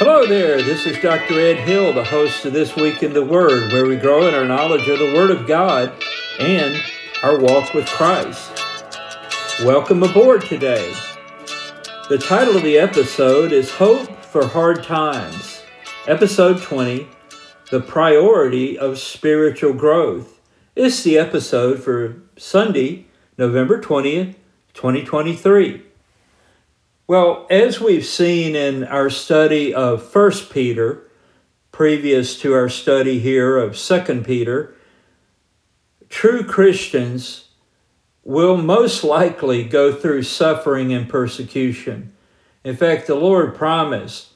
Hello there, this is Dr. Ed Hill, the host of This Week in the Word, where we grow in our knowledge of the Word of God and our walk with Christ. Welcome aboard today. The title of the episode is Hope for Hard Times, Episode 20, The Priority of Spiritual Growth. It's the episode for Sunday, November 20th, 2023. Well, as we've seen in our study of 1 Peter, previous to our study here of 2 Peter, true Christians will most likely go through suffering and persecution. In fact, the Lord promised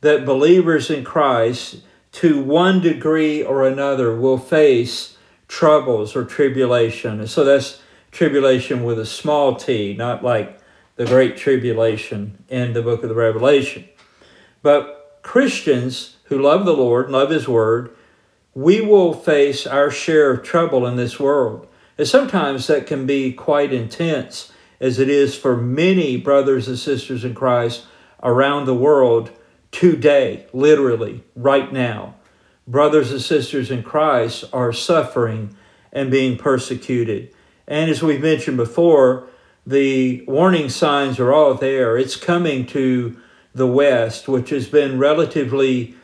that believers in Christ, to one degree or another, will face troubles or tribulation. And so that's tribulation with a small t, not like the Great Tribulation in the book of the Revelation. But Christians who love the Lord, love His Word, we will face our share of trouble in this world. And sometimes that can be quite intense, as it is for many brothers and sisters in Christ around the world today, literally, right now. Brothers and sisters in Christ are suffering and being persecuted. And as we've mentioned before, the warning signs are all there. It's coming to the West, which has been relatively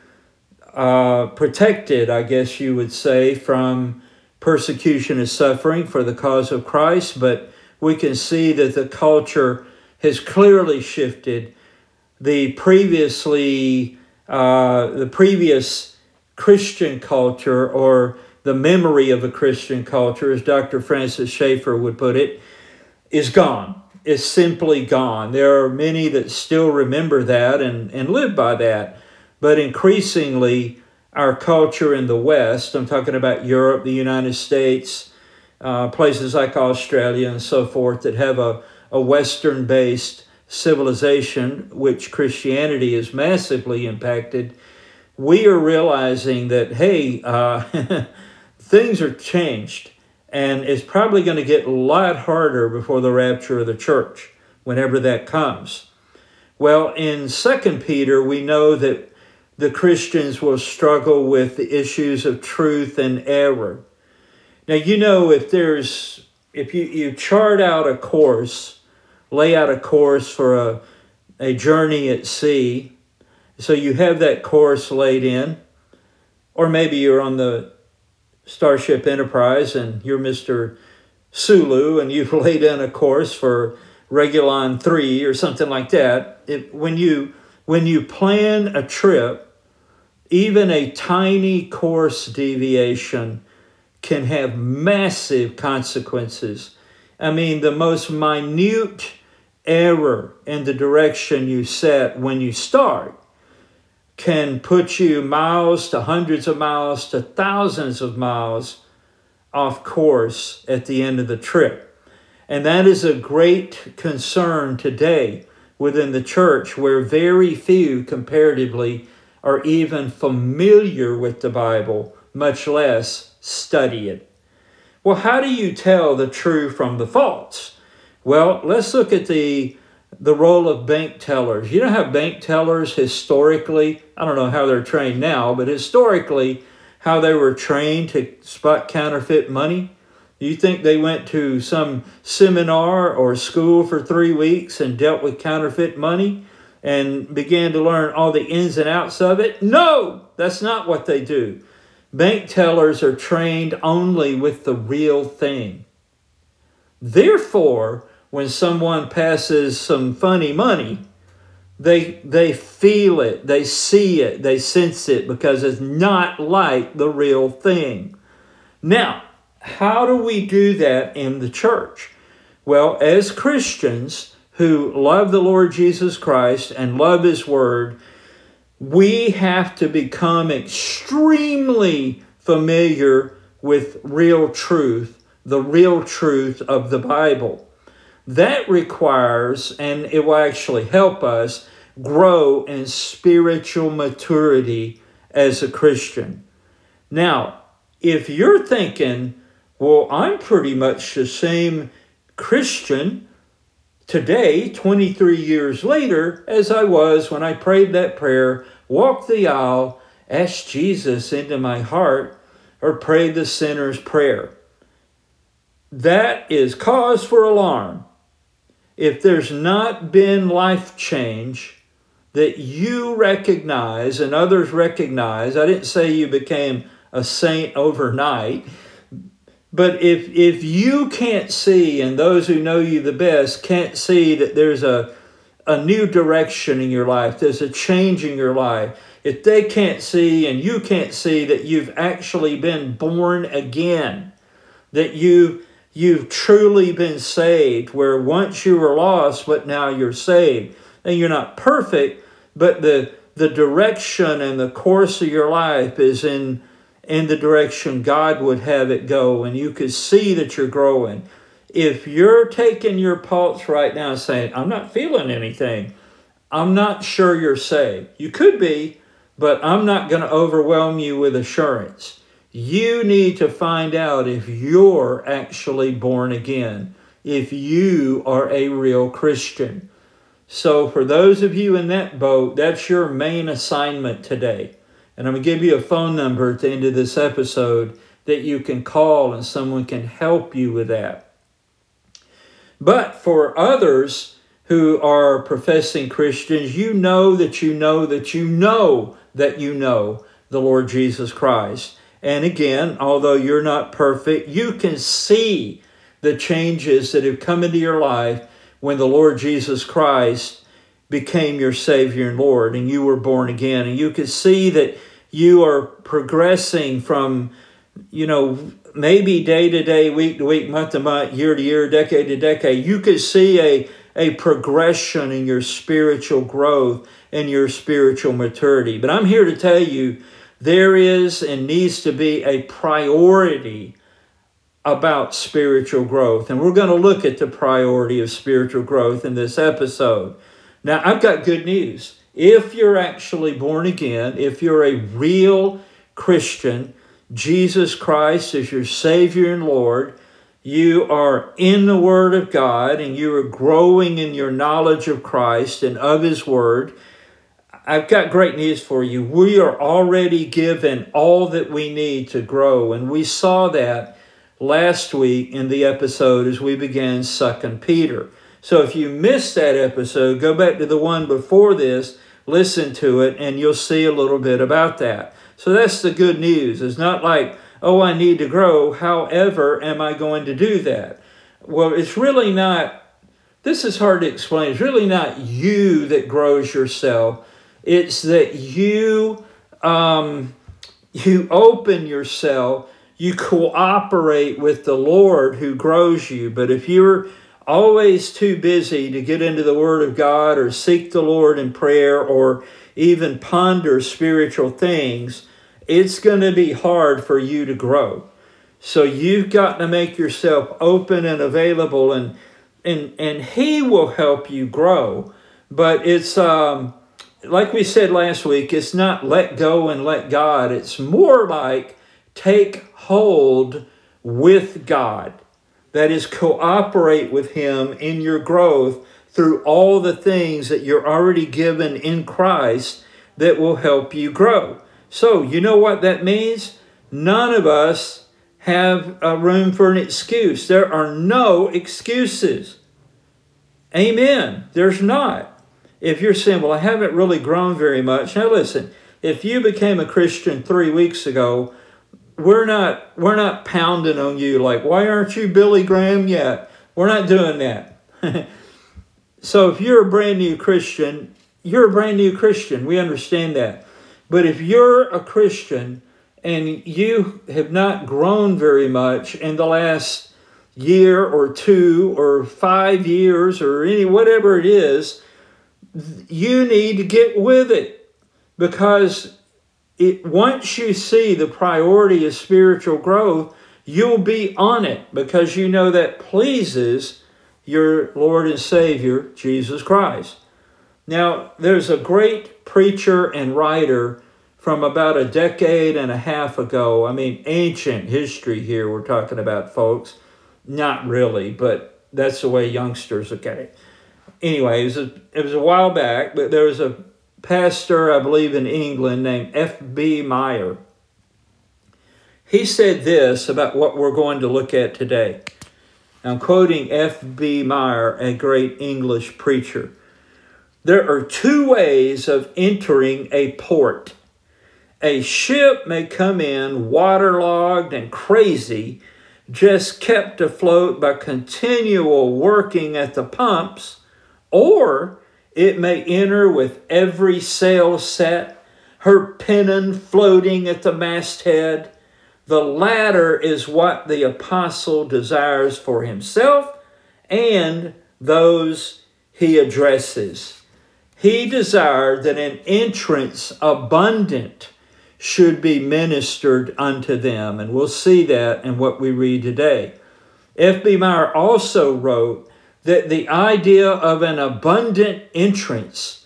protected, I guess you would say, from persecution and suffering for the cause of Christ. But we can see that the culture has clearly shifted. The previous Christian culture, or the memory of a Christian culture, as Dr. Francis Schaeffer would put it, is gone. It's simply gone. There are many that still remember that and live by that. But increasingly, our culture in the West, I'm talking about Europe, the United States, places like Australia and so forth that have a Western-based civilization, which Christianity is massively impacted, we are realizing that, hey, things are changed. And it's probably going to get a lot harder before the rapture of the church, whenever that comes. Well, in 2 Peter, we know that the Christians will struggle with the issues of truth and error. Now, you know, if you chart out a course, lay out a course for a journey at sea, so you have that course laid in, or maybe you're on the Starship Enterprise, and you're Mr. Sulu, and you've laid in a course for Regulon 3 or something like that. When you plan a trip, even a tiny course deviation can have massive consequences. I mean, the most minute error in the direction you set when you start can put you miles to hundreds of miles to thousands of miles off course at the end of the trip. And that is a great concern today within the church, where very few comparatively are even familiar with the Bible, much less study it. Well, how do you tell the true from the false? Well, let's look at the role of bank tellers. You know how bank tellers historically, I don't know how they're trained now, but historically, how they were trained to spot counterfeit money? You think they went to some seminar or school for 3 weeks and dealt with counterfeit money and began to learn all the ins and outs of it? No, that's not what they do. Bank tellers are trained only with the real thing. Therefore, when someone passes some funny money, they feel it, they see it, they sense it, because it's not like the real thing. Now, how do we do that in the church? Well, as Christians who love the Lord Jesus Christ and love His Word, we have to become extremely familiar with real truth, the real truth of the Bible. That requires, and it will actually help us, grow in spiritual maturity as a Christian. Now, if you're thinking, well, I'm pretty much the same Christian today, 23 years later, as I was when I prayed that prayer walk the aisle, ask Jesus into my heart, or pray the sinner's prayer. That is cause for alarm. If there's not been life change that you recognize and others recognize, I didn't say you became a saint overnight, but if you can't see, and those who know you the best can't see that there's a new direction in your life, there's a change in your life, if they can't see and you can't see that you've actually been born again, that you've truly been saved, where once you were lost, but now you're saved. And you're not perfect, but the direction and the course of your life is in the direction God would have it go, and you could see that you're growing. If you're taking your pulse right now and saying, I'm not feeling anything, I'm not sure you're saved. You could be, but I'm not going to overwhelm you with assurance. You need to find out if you're actually born again, if you are a real Christian. So for those of you in that boat, that's your main assignment today. And I'm going to give you a phone number at the end of this episode that you can call and someone can help you with that. But for others who are professing Christians, you know the Lord Jesus Christ. And again, although you're not perfect, you can see the changes that have come into your life when the Lord Jesus Christ became your Savior and Lord, and you were born again. And you can see that you are progressing from, maybe day to week, month to month, year to year, decade to decade. You could see a progression in your spiritual growth and your spiritual maturity. But I'm here to tell you, there is and needs to be a priority about spiritual growth. And we're going to look at the priority of spiritual growth in this episode. Now, I've got good news. If you're actually born again, if you're a real Christian, Jesus Christ is your Savior and Lord, you are in the Word of God, and you are growing in your knowledge of Christ and of His Word, I've got great news for you. We are already given all that we need to grow. And we saw that last week in the episode as we began 2 Peter. So if you missed that episode, go back to the one before this, listen to it, and you'll see a little bit about that. So that's the good news. It's not like, oh, I need to grow. However, am I going to do that? Well, it's really not, this is hard to explain. It's really not you that grows yourself. It's that you open yourself, you cooperate with the Lord who grows you. But if you're always too busy to get into the Word of God or seek the Lord in prayer or even ponder spiritual things, it's going to be hard for you to grow. So you've got to make yourself open and available, and He will help you grow. But it's... like we said last week, it's not let go and let God. It's more like take hold with God. That is, cooperate with Him in your growth through all the things that you're already given in Christ that will help you grow. So you know what that means? None of us have a room for an excuse. There are no excuses. Amen. There's not. If you're saying, well, I haven't really grown very much. Now listen, if you became a Christian 3 weeks ago, we're not pounding on you like, why aren't you Billy Graham yet? We're not doing that. So if you're a brand new Christian, you're a brand new Christian. We understand that. But if you're a Christian and you have not grown very much in the last year or two or 5 years or whatever it is, you need to get with it, because once you see the priority of spiritual growth, you'll be on it, because you know that pleases your Lord and Savior, Jesus Christ. Now, there's a great preacher and writer from about a decade and a half ago. I mean, ancient history here we're talking about, folks. Not really, but that's the way youngsters look at it. Anyway, it was a while back, but there was a pastor, I believe, in England named F.B. Meyer. He said this about what we're going to look at today. I'm quoting F.B. Meyer, a great English preacher. There are two ways of entering a port. A ship may come in waterlogged and crazy, just kept afloat by continual working at the pumps, or it may enter with every sail set, her pennon floating at the masthead. The latter is what the apostle desires for himself and those he addresses. He desired that an entrance abundant should be ministered unto them. And we'll see that in what we read today. F.B. Meyer also wrote that the idea of an abundant entrance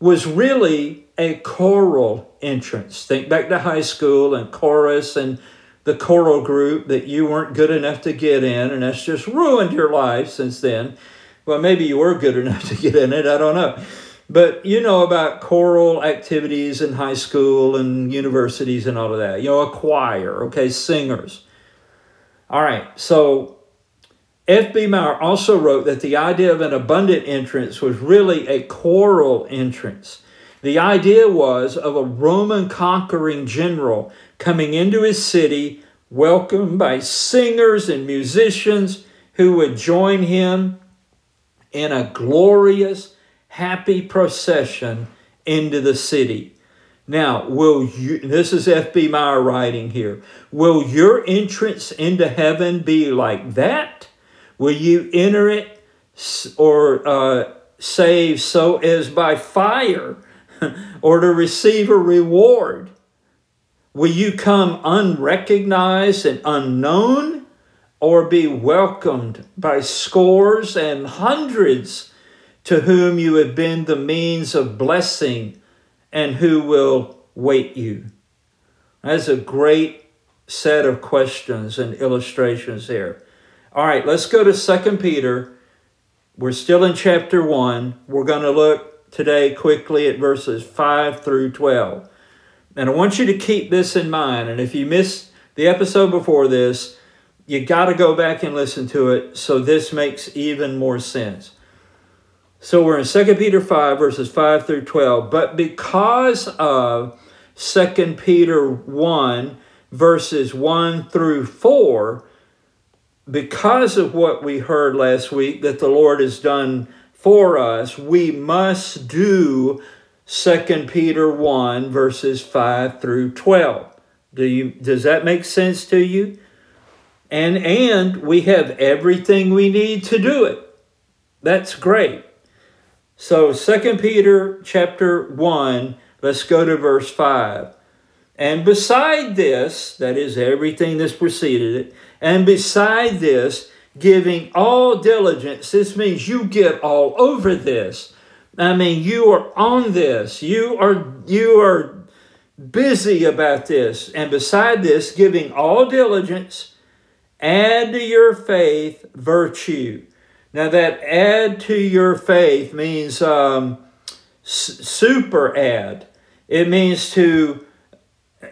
was really a choral entrance. Think back to high school and chorus and the choral group that you weren't good enough to get in, and that's just ruined your life since then. Well, maybe you were good enough to get in it, I don't know. But you know about choral activities in high school and universities and all of that. You know, a choir, okay, singers. All right, so F.B. Meyer also wrote that the idea of an abundant entrance was really a choral entrance. The idea was of a Roman conquering general coming into his city, welcomed by singers and musicians who would join him in a glorious, happy procession into the city. Now, will you, this is F.B. Meyer writing here, will your entrance into heaven be like that? Will you enter it or save so as by fire or to receive a reward? Will you come unrecognized and unknown or be welcomed by scores and hundreds to whom you have been the means of blessing and who will wait you? That's a great set of questions and illustrations there. All right, let's go to 2 Peter. We're still in chapter 1. We're going to look today quickly at verses 5 through 12. And I want you to keep this in mind. And if you missed the episode before this, you got to go back and listen to it so this makes even more sense. So we're in 2 Peter 5, verses 5 through 12. But because of 2 Peter 1, verses 1 through 4, because of what we heard last week that the Lord has done for us, we must do 2 Peter 1, verses 5 through 12. Does that make sense to you? And we have everything we need to do it. That's great. So 2 Peter chapter 1, let's go to verse 5. And beside this, that is everything that's preceded it, and beside this, giving all diligence, this means you get all over this. I mean, you are on this. You are busy about this. And beside this, giving all diligence, add to your faith virtue. Now, that add to your faith means super add. It means to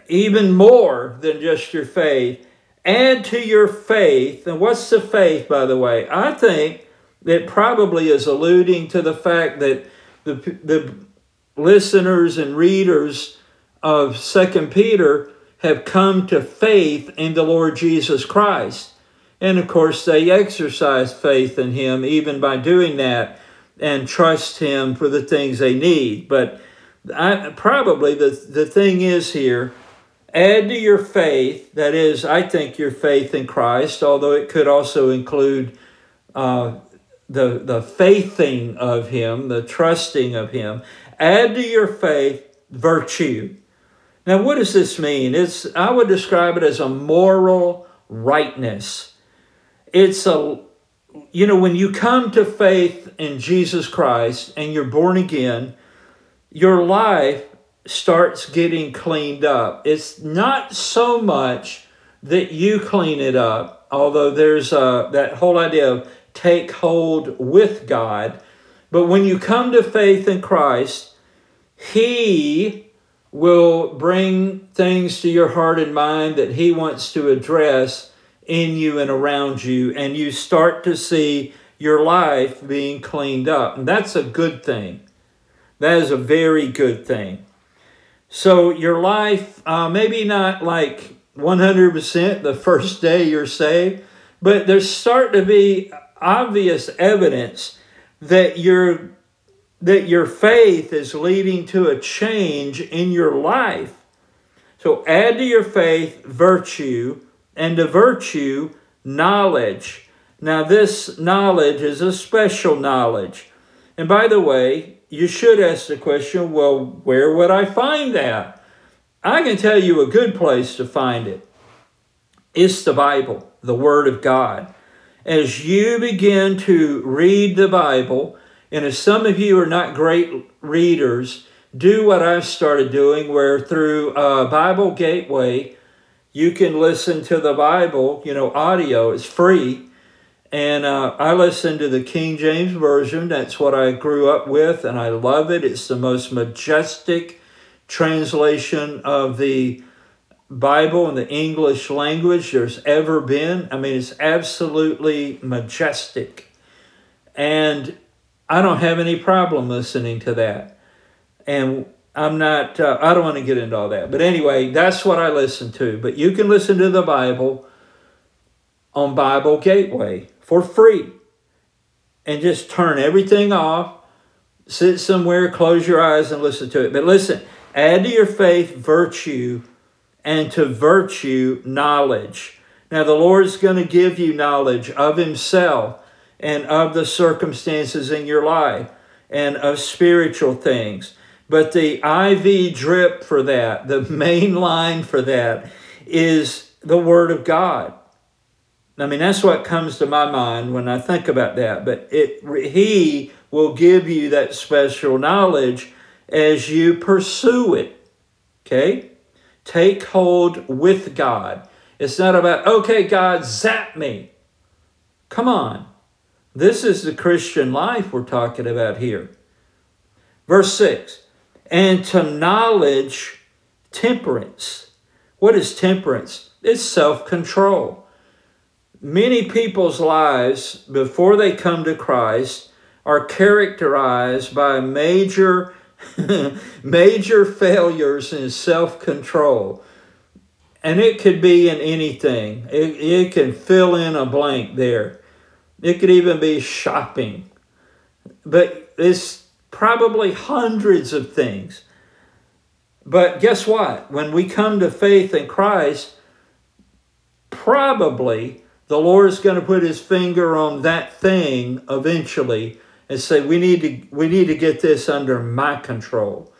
even more than just your faith. Add to your faith. And what's the faith, by the way? I think that probably is alluding to the fact that the listeners and readers of 2 Peter have come to faith in the Lord Jesus Christ. And, of course, they exercise faith in him even by doing that and trust him for the things they need. But probably the thing is here, add to your faith, that is, I think, your faith in Christ, although it could also include the faithing of him, the trusting of him. Add to your faith virtue. Now, what does this mean? I would describe it as a moral rightness. It's when you come to faith in Jesus Christ and you're born again, your life starts getting cleaned up. It's not so much that you clean it up, although there's that whole idea of take hold with God. But when you come to faith in Christ, He will bring things to your heart and mind that he wants to address in you and around you, and you start to see your life being cleaned up. And that's a good thing. That is a very good thing. So your life, maybe not like 100% the first day you're saved, but there's starting to be obvious evidence that your faith is leading to a change in your life. So add to your faith virtue, and to virtue, knowledge. Now this knowledge is a special knowledge. And by the way, you should ask the question, well, where would I find that? I can tell you a good place to find it. It's the Bible, the Word of God. As you begin to read the Bible, and if some of you are not great readers, do what I've started doing, where through Bible Gateway, you can listen to the Bible, audio. It's free. And I listen to the King James Version. That's what I grew up with, and I love it. It's the most majestic translation of the Bible in the English language there's ever been. I mean, it's absolutely majestic. And I don't have any problem listening to that. And I don't want to get into all that. But anyway, that's what I listen to. But you can listen to the Bible on Bible Gateway for free, and just turn everything off, sit somewhere, close your eyes, and listen to it. But listen, add to your faith virtue, and to virtue knowledge. Now the Lord's going to give you knowledge of himself and of the circumstances in your life and of spiritual things. But the IV drip for that, the main line for that, is the Word of God. I mean, that's what comes to my mind when I think about that. But he will give you that special knowledge as you pursue it, okay? Take hold with God. It's not about, okay, God, zap me. Come on. This is the Christian life we're talking about here. Verse 6, and to knowledge, temperance. What is temperance? It's self-control. Many people's lives before they come to Christ are characterized by major failures in self-control. And it could be in anything. It can fill in a blank there. It could even be shopping. But it's probably hundreds of things. But guess what? When we come to faith in Christ, probably the Lord is going to put his finger on that thing eventually and say, we need to get this under my control.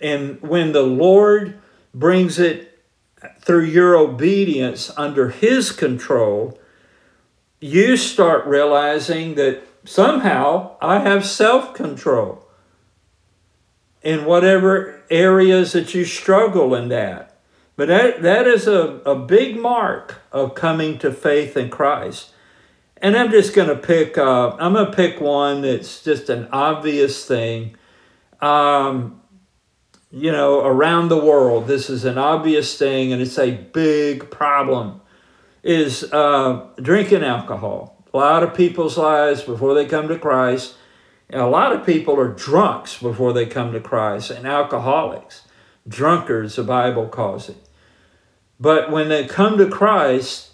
And when the Lord brings it through your obedience under his control, you start realizing that somehow I have self-control in whatever areas that you struggle in that. But that is a big mark of coming to faith in Christ. And I'm just going to pick one that's just an obvious thing. Around the world, this is an obvious thing, and it's a big problem, is drinking alcohol. A lot of people's lives before they come to Christ, and a lot of people are drunks before they come to Christ, and alcoholics. Drunkards, the Bible calls it. But when they come to Christ,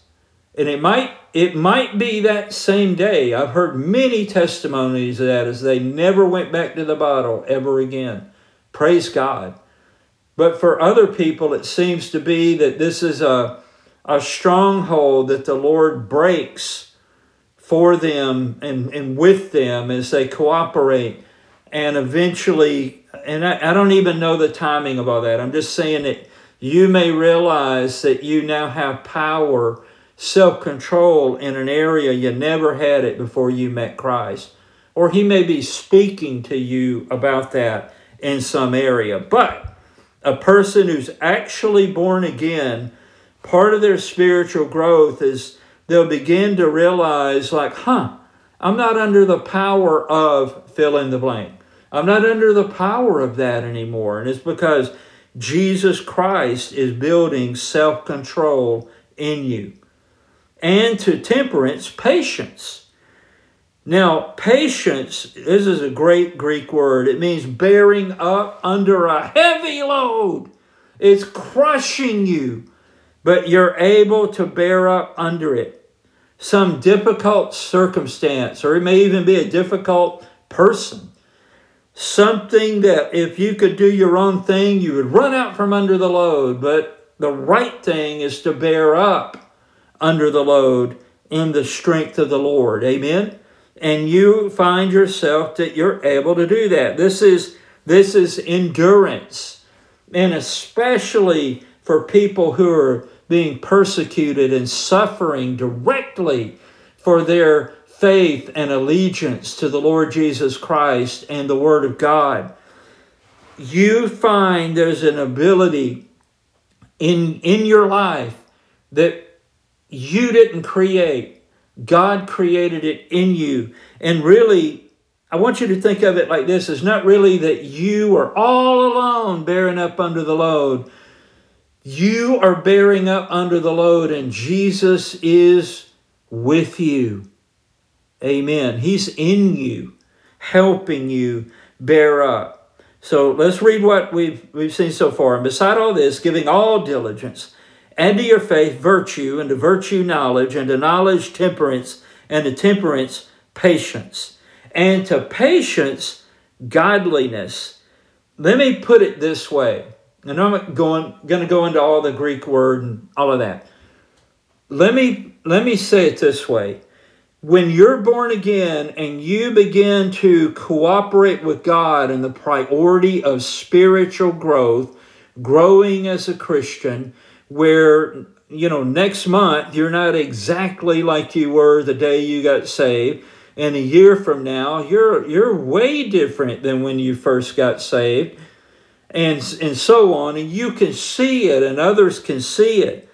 and it might be that same day. I've heard many testimonies of that, as they never went back to the bottle ever again. Praise God. But for other people, it seems to be that this is a stronghold that the Lord breaks for them and with them as they cooperate. And eventually, and I don't even know the timing of all that. I'm just saying that you may realize that you now have power, self-control in an area you never had it before you met Christ. Or he may be speaking to you about that in some area. But a person who's actually born again, part of their spiritual growth is they'll begin to realize, I'm not under the power of fill in the blank. I'm not under the power of that anymore. And it's because Jesus Christ is building self-control in you. And to temperance, patience. Now, patience, this is a great Greek word. It means bearing up under a heavy load. It's crushing you, but you're able to bear up under it. Some difficult circumstance, or it may even be a difficult person. Something that if you could do your own thing, you would run out from under the load. But the right thing is to bear up under the load in the strength of the Lord. Amen? And you find yourself that you're able to do that. This is endurance. And especially for people who are being persecuted and suffering directly for their faith and allegiance to the Lord Jesus Christ and the Word of God. You find there's an ability in your life that you didn't create. God created it in you. And really, I want you to think of it like this. It's not really that you are all alone bearing up under the load. You are bearing up under the load, and Jesus is with you. Amen. He's in you, helping you bear up. So let's read what we've seen so far. And beside all this, giving all diligence, and to your faith, virtue, and to virtue, knowledge, and to knowledge, temperance, and to temperance, patience, and to patience, godliness. Let me put it this way, and I'm going to go into all the Greek word and all of that. Let me say it this way. When you're born again and you begin to cooperate with God in the priority of spiritual growth, growing as a Christian, where, next month you're not exactly like you were the day you got saved, and a year from now you're way different than when you first got saved, and so on, and you can see it and others can see it.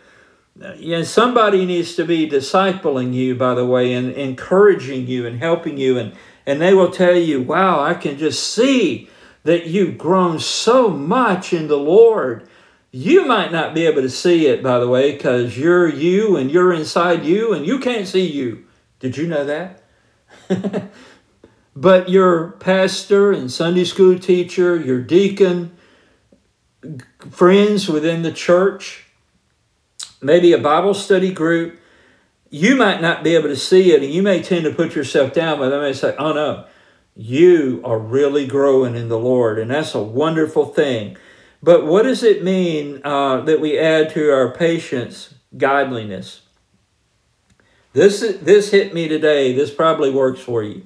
And somebody needs to be discipling you, by the way, and encouraging you and helping you, and they will tell you, wow, I can just see that you've grown so much in the Lord. You might not be able to see it, by the way, because you're you and you're inside you and you can't see you. Did you know that? But your pastor and Sunday school teacher, your deacon, friends within the church, maybe a Bible study group, you might not be able to see it, and you may tend to put yourself down, but they may say, oh no, you are really growing in the Lord, and that's a wonderful thing. But what does it mean that we add to our patience godliness? This hit me today. This probably works for you.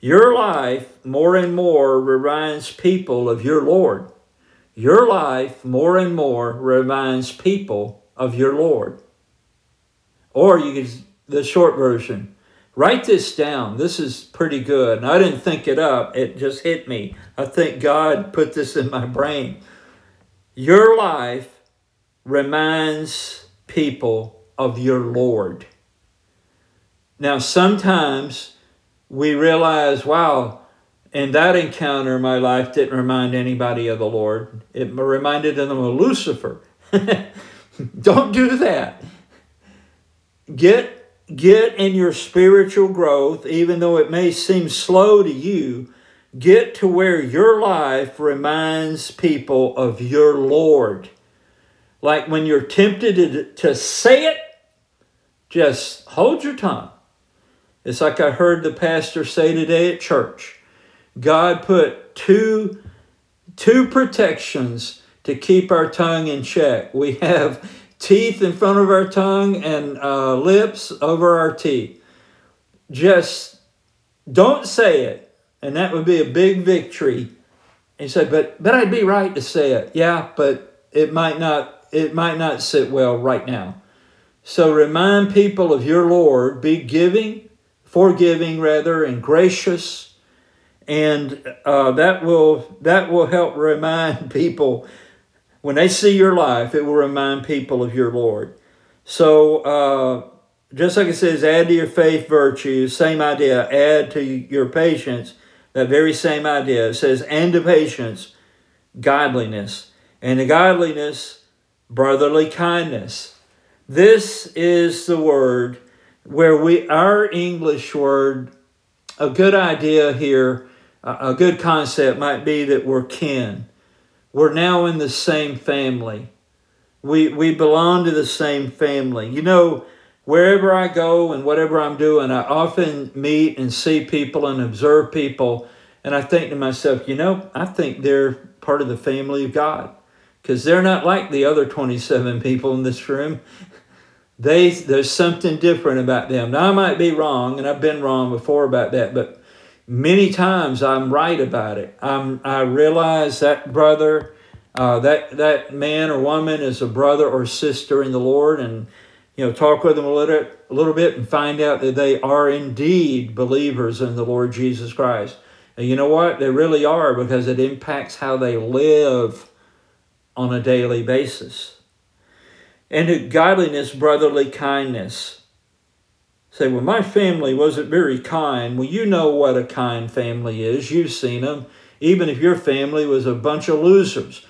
Your life more and more reminds people of your Lord. Your life more and more reminds people of your Lord. Or you could, the short version, write this down. This is pretty good. And I didn't think it up. It just hit me. I think God put this in my brain. Your life reminds people of your Lord. Now, sometimes we realize, wow, in that encounter, my life didn't remind anybody of the Lord. It reminded them of Lucifer. Don't do that. Get in your spiritual growth, even though it may seem slow to you, get to where your life reminds people of your Lord. Like when you're tempted to say it, just hold your tongue. It's like I heard the pastor say today at church. God put two protections to keep our tongue in check. We have teeth in front of our tongue and lips over our teeth. Just don't say it. And that would be a big victory. And you say, but I'd be right to say it. Yeah, but it might not sit well right now. So remind people of your Lord. Be forgiving, and gracious. And that will help remind people. When they see your life, it will remind people of your Lord. So just like it says, add to your faith virtue. Same idea, add to your patience that very same idea. It says, and to patience, godliness. And to godliness, brotherly kindness. This is the word where our English word, a good idea here, a good concept might be that we're kin. We're now in the same family. We belong to the same family. You know, wherever I go and whatever I'm doing, I often meet and see people and observe people. And I think to myself, you know, I think they're part of the family of God, because they're not like the other 27 people in this room. There's something different about them. Now, I might be wrong, and I've been wrong before about that, but many times I'm right about it. I realize that brother, that man or woman is a brother or sister in the Lord, and you know, talk with them a little bit and find out that they are indeed believers in the Lord Jesus Christ. And you know what? They really are, because it impacts how they live on a daily basis. And to godliness, brotherly kindness. Say, well, my family wasn't very kind. Well, you know what a kind family is. You've seen them. Even if your family was a bunch of losers.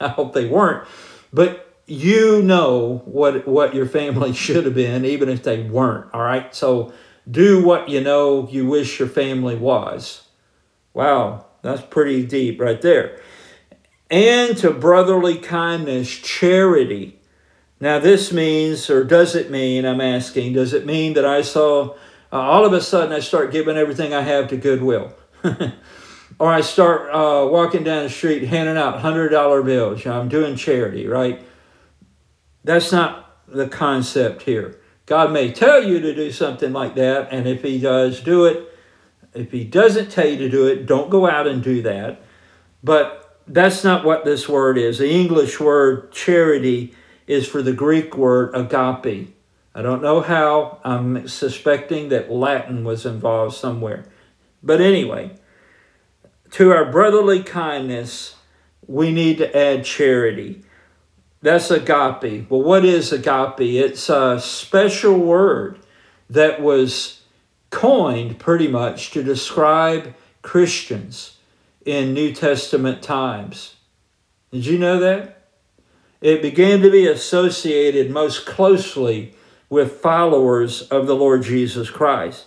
I hope they weren't. But you know what your family should have been, even if they weren't. All right? So do what you know you wish your family was. Wow, that's pretty deep right there. And to brotherly kindness, charity. Now this means, or does it mean, I'm asking, does it mean that I saw, all of a sudden I start giving everything I have to Goodwill? Or I start walking down the street handing out $100 bills. I'm doing charity, right? That's not the concept here. God may tell you to do something like that, and if he does, do it. If he doesn't tell you to do it, don't go out and do that. But that's not what this word is. The English word charity is for the Greek word agape. I don't know how. I'm suspecting that Latin was involved somewhere. But anyway, to our brotherly kindness, we need to add charity. That's agape. Well, what is agape? It's a special word that was coined pretty much to describe Christians in New Testament times. Did you know that? It began to be associated most closely with followers of the Lord Jesus Christ.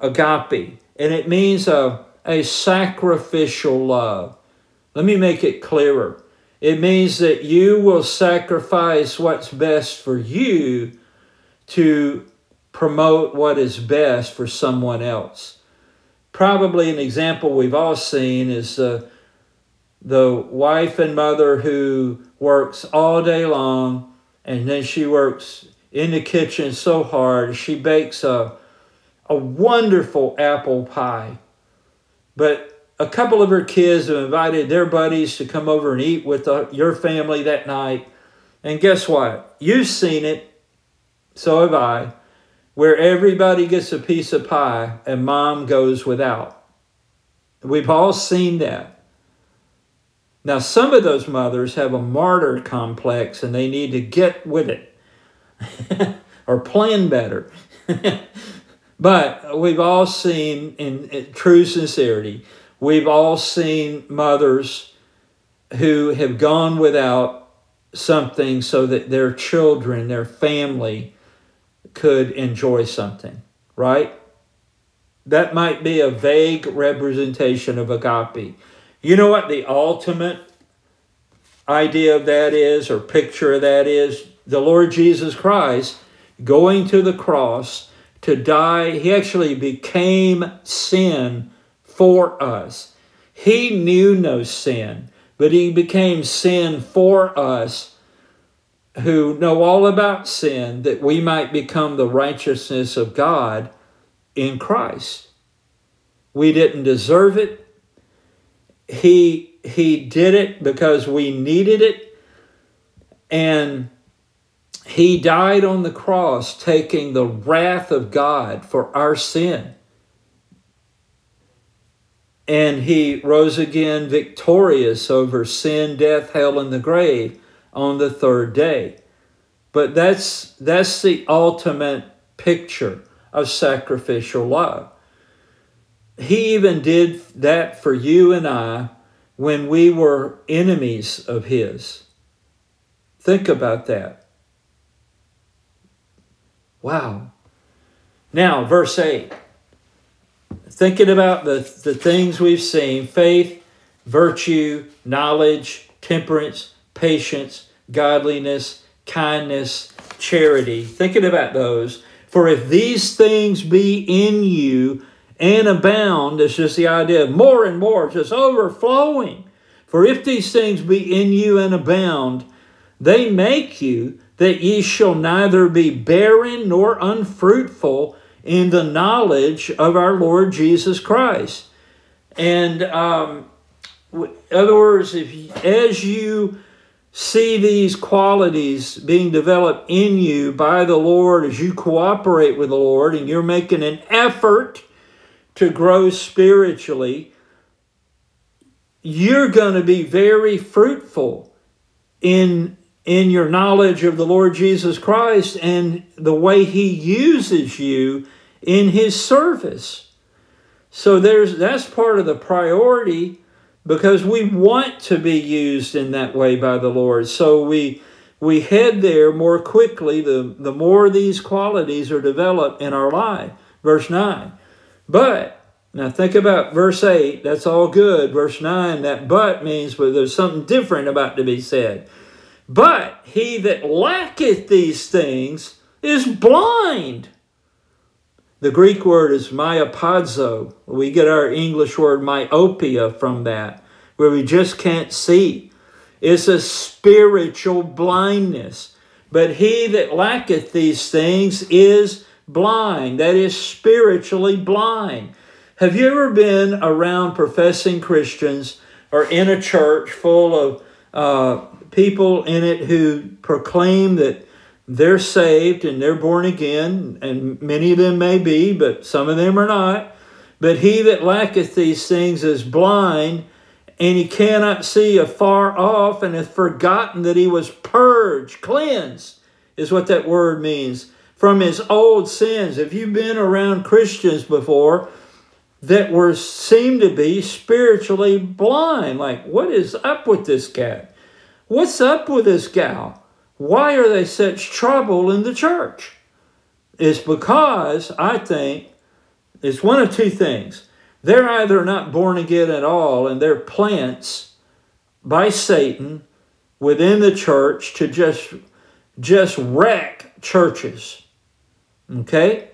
Agape. And it means a sacrificial love. Let me make it clearer. It means that you will sacrifice what's best for you to promote what is best for someone else. Probably an example we've all seen is the wife and mother who works all day long, and then she works in the kitchen so hard. She bakes a wonderful apple pie. But a couple of her kids have invited their buddies to come over and eat with your family that night. And guess what? You've seen it. So have I. Where everybody gets a piece of pie and mom goes without. We've all seen that. Now, some of those mothers have a martyr complex and they need to get with it or plan better. But we've all seen, in true sincerity, we've all seen mothers who have gone without something so that their children, their family, could enjoy something, right? That might be a vague representation of agape. You know what the ultimate idea of that is, or picture of that is? The Lord Jesus Christ going to the cross to die. He actually became sin for us. He knew no sin, but he became sin for us, who know all about sin, that we might become the righteousness of God in Christ. We didn't deserve it. He did it because we needed it. And he died on the cross, taking the wrath of God for our sin. And he rose again victorious over sin, death, hell, and the grave on the third day. But that's the ultimate picture of sacrificial love. He even did that for you and I when we were enemies of His. Think about that. Wow. Now, verse 8. Thinking about the things we've seen, faith, virtue, knowledge, temperance, patience, godliness, kindness, charity. Thinking about those. For if these things be in you and abound, it's just the idea of more and more, it's just overflowing. For if these things be in you and abound, they make you that ye shall neither be barren nor unfruitful in the knowledge of our Lord Jesus Christ. And in other words, as you see these qualities being developed in you by the Lord, as you cooperate with the Lord and you're making an effort to grow spiritually, you're going to be very fruitful in your knowledge of the Lord Jesus Christ and the way He uses you in His service. So that's part of the priority, because we want to be used in that way by the Lord. So we head there more quickly the more these qualities are developed in our life. Verse 9. But, now think about verse 8. That's all good. Verse 9, that but means there's something different about to be said. But he that lacketh these things is blind. The Greek word is myopadzo. We get our English word myopia from that, where we just can't see. It's a spiritual blindness. But he that lacketh these things is blind. That is spiritually blind. Have you ever been around professing Christians or in a church full of people in it who proclaim that they're saved and they're born again, and many of them may be, but some of them are not. But he that lacketh these things is blind, and he cannot see afar off, and hath forgotten that he was purged. Cleansed is what that word means, from his old sins. If you've been around Christians before that seemed to be spiritually blind, like, what is up with this guy? What's up with this gal? Why are they such trouble in the church? It's because, I think, it's one of two things. They're either not born again at all, and they're plants by Satan within the church to just wreck churches. Okay?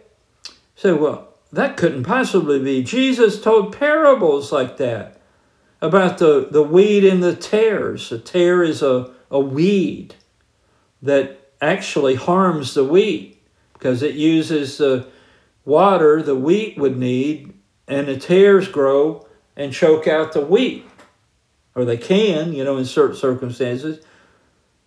So, well, that couldn't possibly be. Jesus told parables like that about the weed and the tares. A tare is a weed that actually harms the wheat because it uses the water the wheat would need, and the tares grow and choke out the wheat. Or they can, in certain circumstances.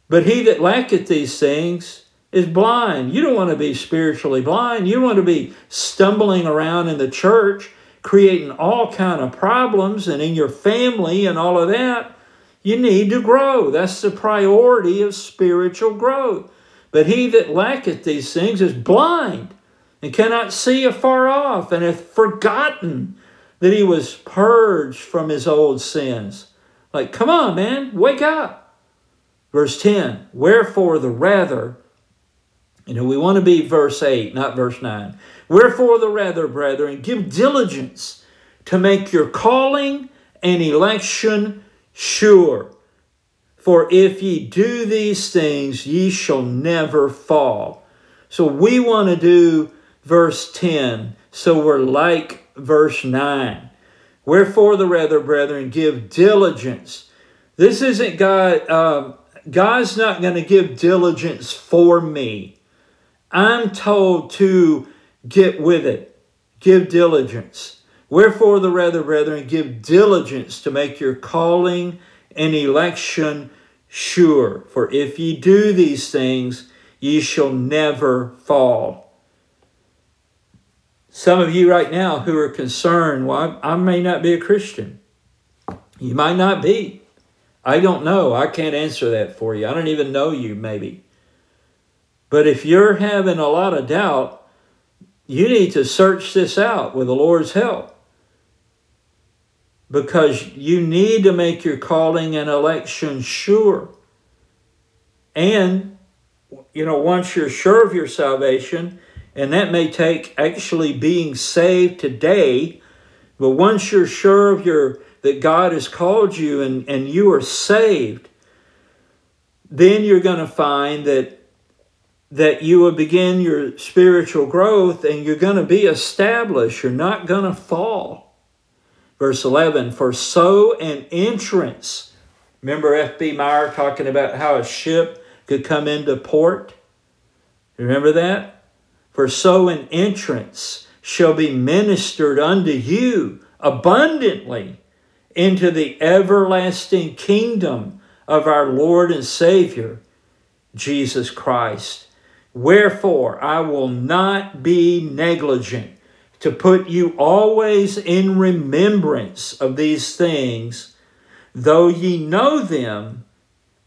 But he that lacketh these things is blind. You don't want to be spiritually blind. You don't want to be stumbling around in the church, creating all kind of problems, and in your family and all of that. You need to grow. That's the priority of spiritual growth. But he that lacketh these things is blind and cannot see afar off, and hath forgotten that he was purged from his old sins. Like, come on, man, wake up. Verse 10, wherefore the rather, we want to be verse 8, not verse 9. Wherefore the rather, brethren, give diligence to make your calling and election sure, for if ye do these things, ye shall never fall. So we want to do verse 10, so we're like verse 9. Wherefore the rather, brethren, give diligence. This isn't God. God's not going to give diligence for me. I'm told to get with it. Give diligence. Wherefore the rather, brethren, give diligence to make your calling and election sure. For if ye do these things, ye shall never fall. Some of you right now who are concerned, well, I may not be a Christian. You might not be. I don't know. I can't answer that for you. I don't even know you, maybe. But if you're having a lot of doubt, you need to search this out with the Lord's help. because you need to make your calling and election sure. And, you know, once you're sure of your salvation, and that may take actually being saved today, but once you're sure of that God has called you and you are saved, then you're going to find that you will begin your spiritual growth and you're going to be established. You're not going to fall. Verse 11, for so an entrance. Remember F.B. Meyer talking about how a ship could come into port? Remember that? For so an entrance shall be ministered unto you abundantly into the everlasting kingdom of our Lord and Savior, Jesus Christ. Wherefore, I will not be negligent to put you always in remembrance of these things, though ye know them,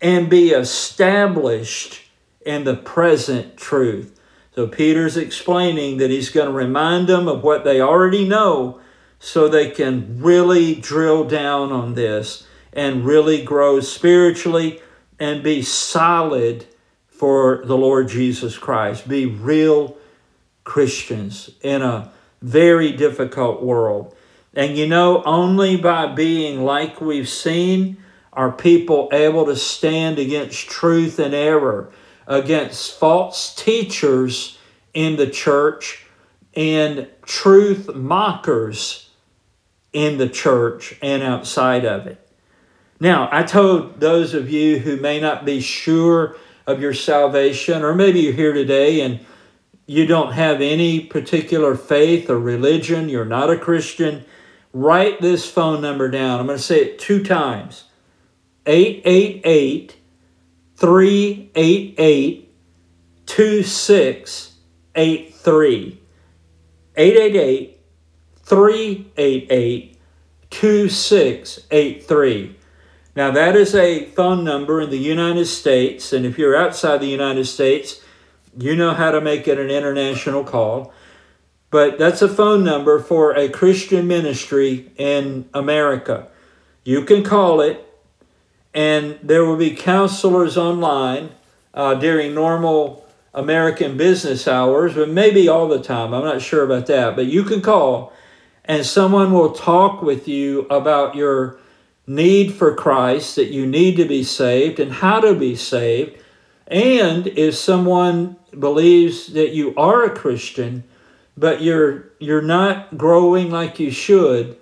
and be established in the present truth. So Peter's explaining that he's going to remind them of what they already know so they can really drill down on this and really grow spiritually and be solid for the Lord Jesus Christ. Be real Christians in a very difficult world. And you know, only by being like we've seen are people able to stand against truth and error, against false teachers in the church and truth mockers in the church and outside of it. Now, I told those of you who may not be sure of your salvation, or maybe you're here today and you don't have any particular faith or religion, you're not a Christian, write this phone number down. I'm going to say it 2 times. 888-388-2683. 888-388-2683. Now, that is a phone number in the United States, and if you're outside the United States, you know how to make it an international call. But that's a phone number for a Christian ministry in America. You can call it, and there will be counselors online during normal American business hours, but maybe all the time. I'm not sure about that. But you can call, and someone will talk with you about your need for Christ, that you need to be saved and how to be saved. And if someone believes that you are a Christian, but you're not growing like you should,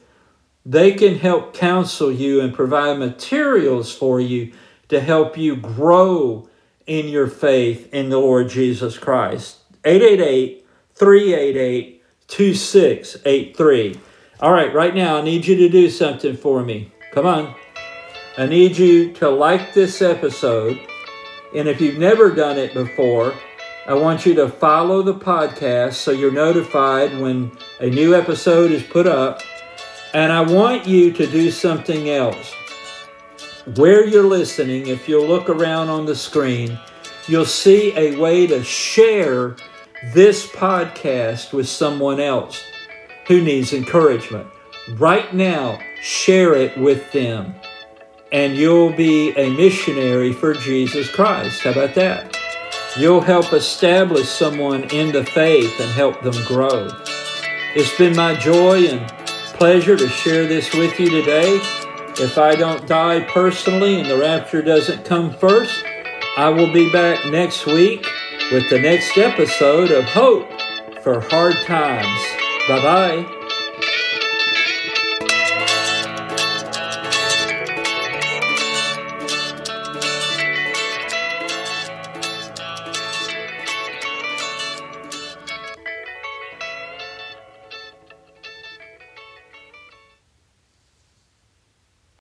they can help counsel you and provide materials for you to help you grow in your faith in the Lord Jesus Christ. 888-388-2683. All right, right now I need you to do something for me. Come on. I need you to like this episode. And if you've never done it before, I want you to follow the podcast so you're notified when a new episode is put up. And I want you to do something else. Where you're listening, if you'll look around on the screen, you'll see a way to share this podcast with someone else who needs encouragement. Right now, share it with them, and you'll be a missionary for Jesus Christ. How about that? You'll help establish someone in the faith and help them grow. It's been my joy and pleasure to share this with you today. If I don't die personally and the rapture doesn't come first, I will be back next week with the next episode of Hope for Hard Times. Bye-bye.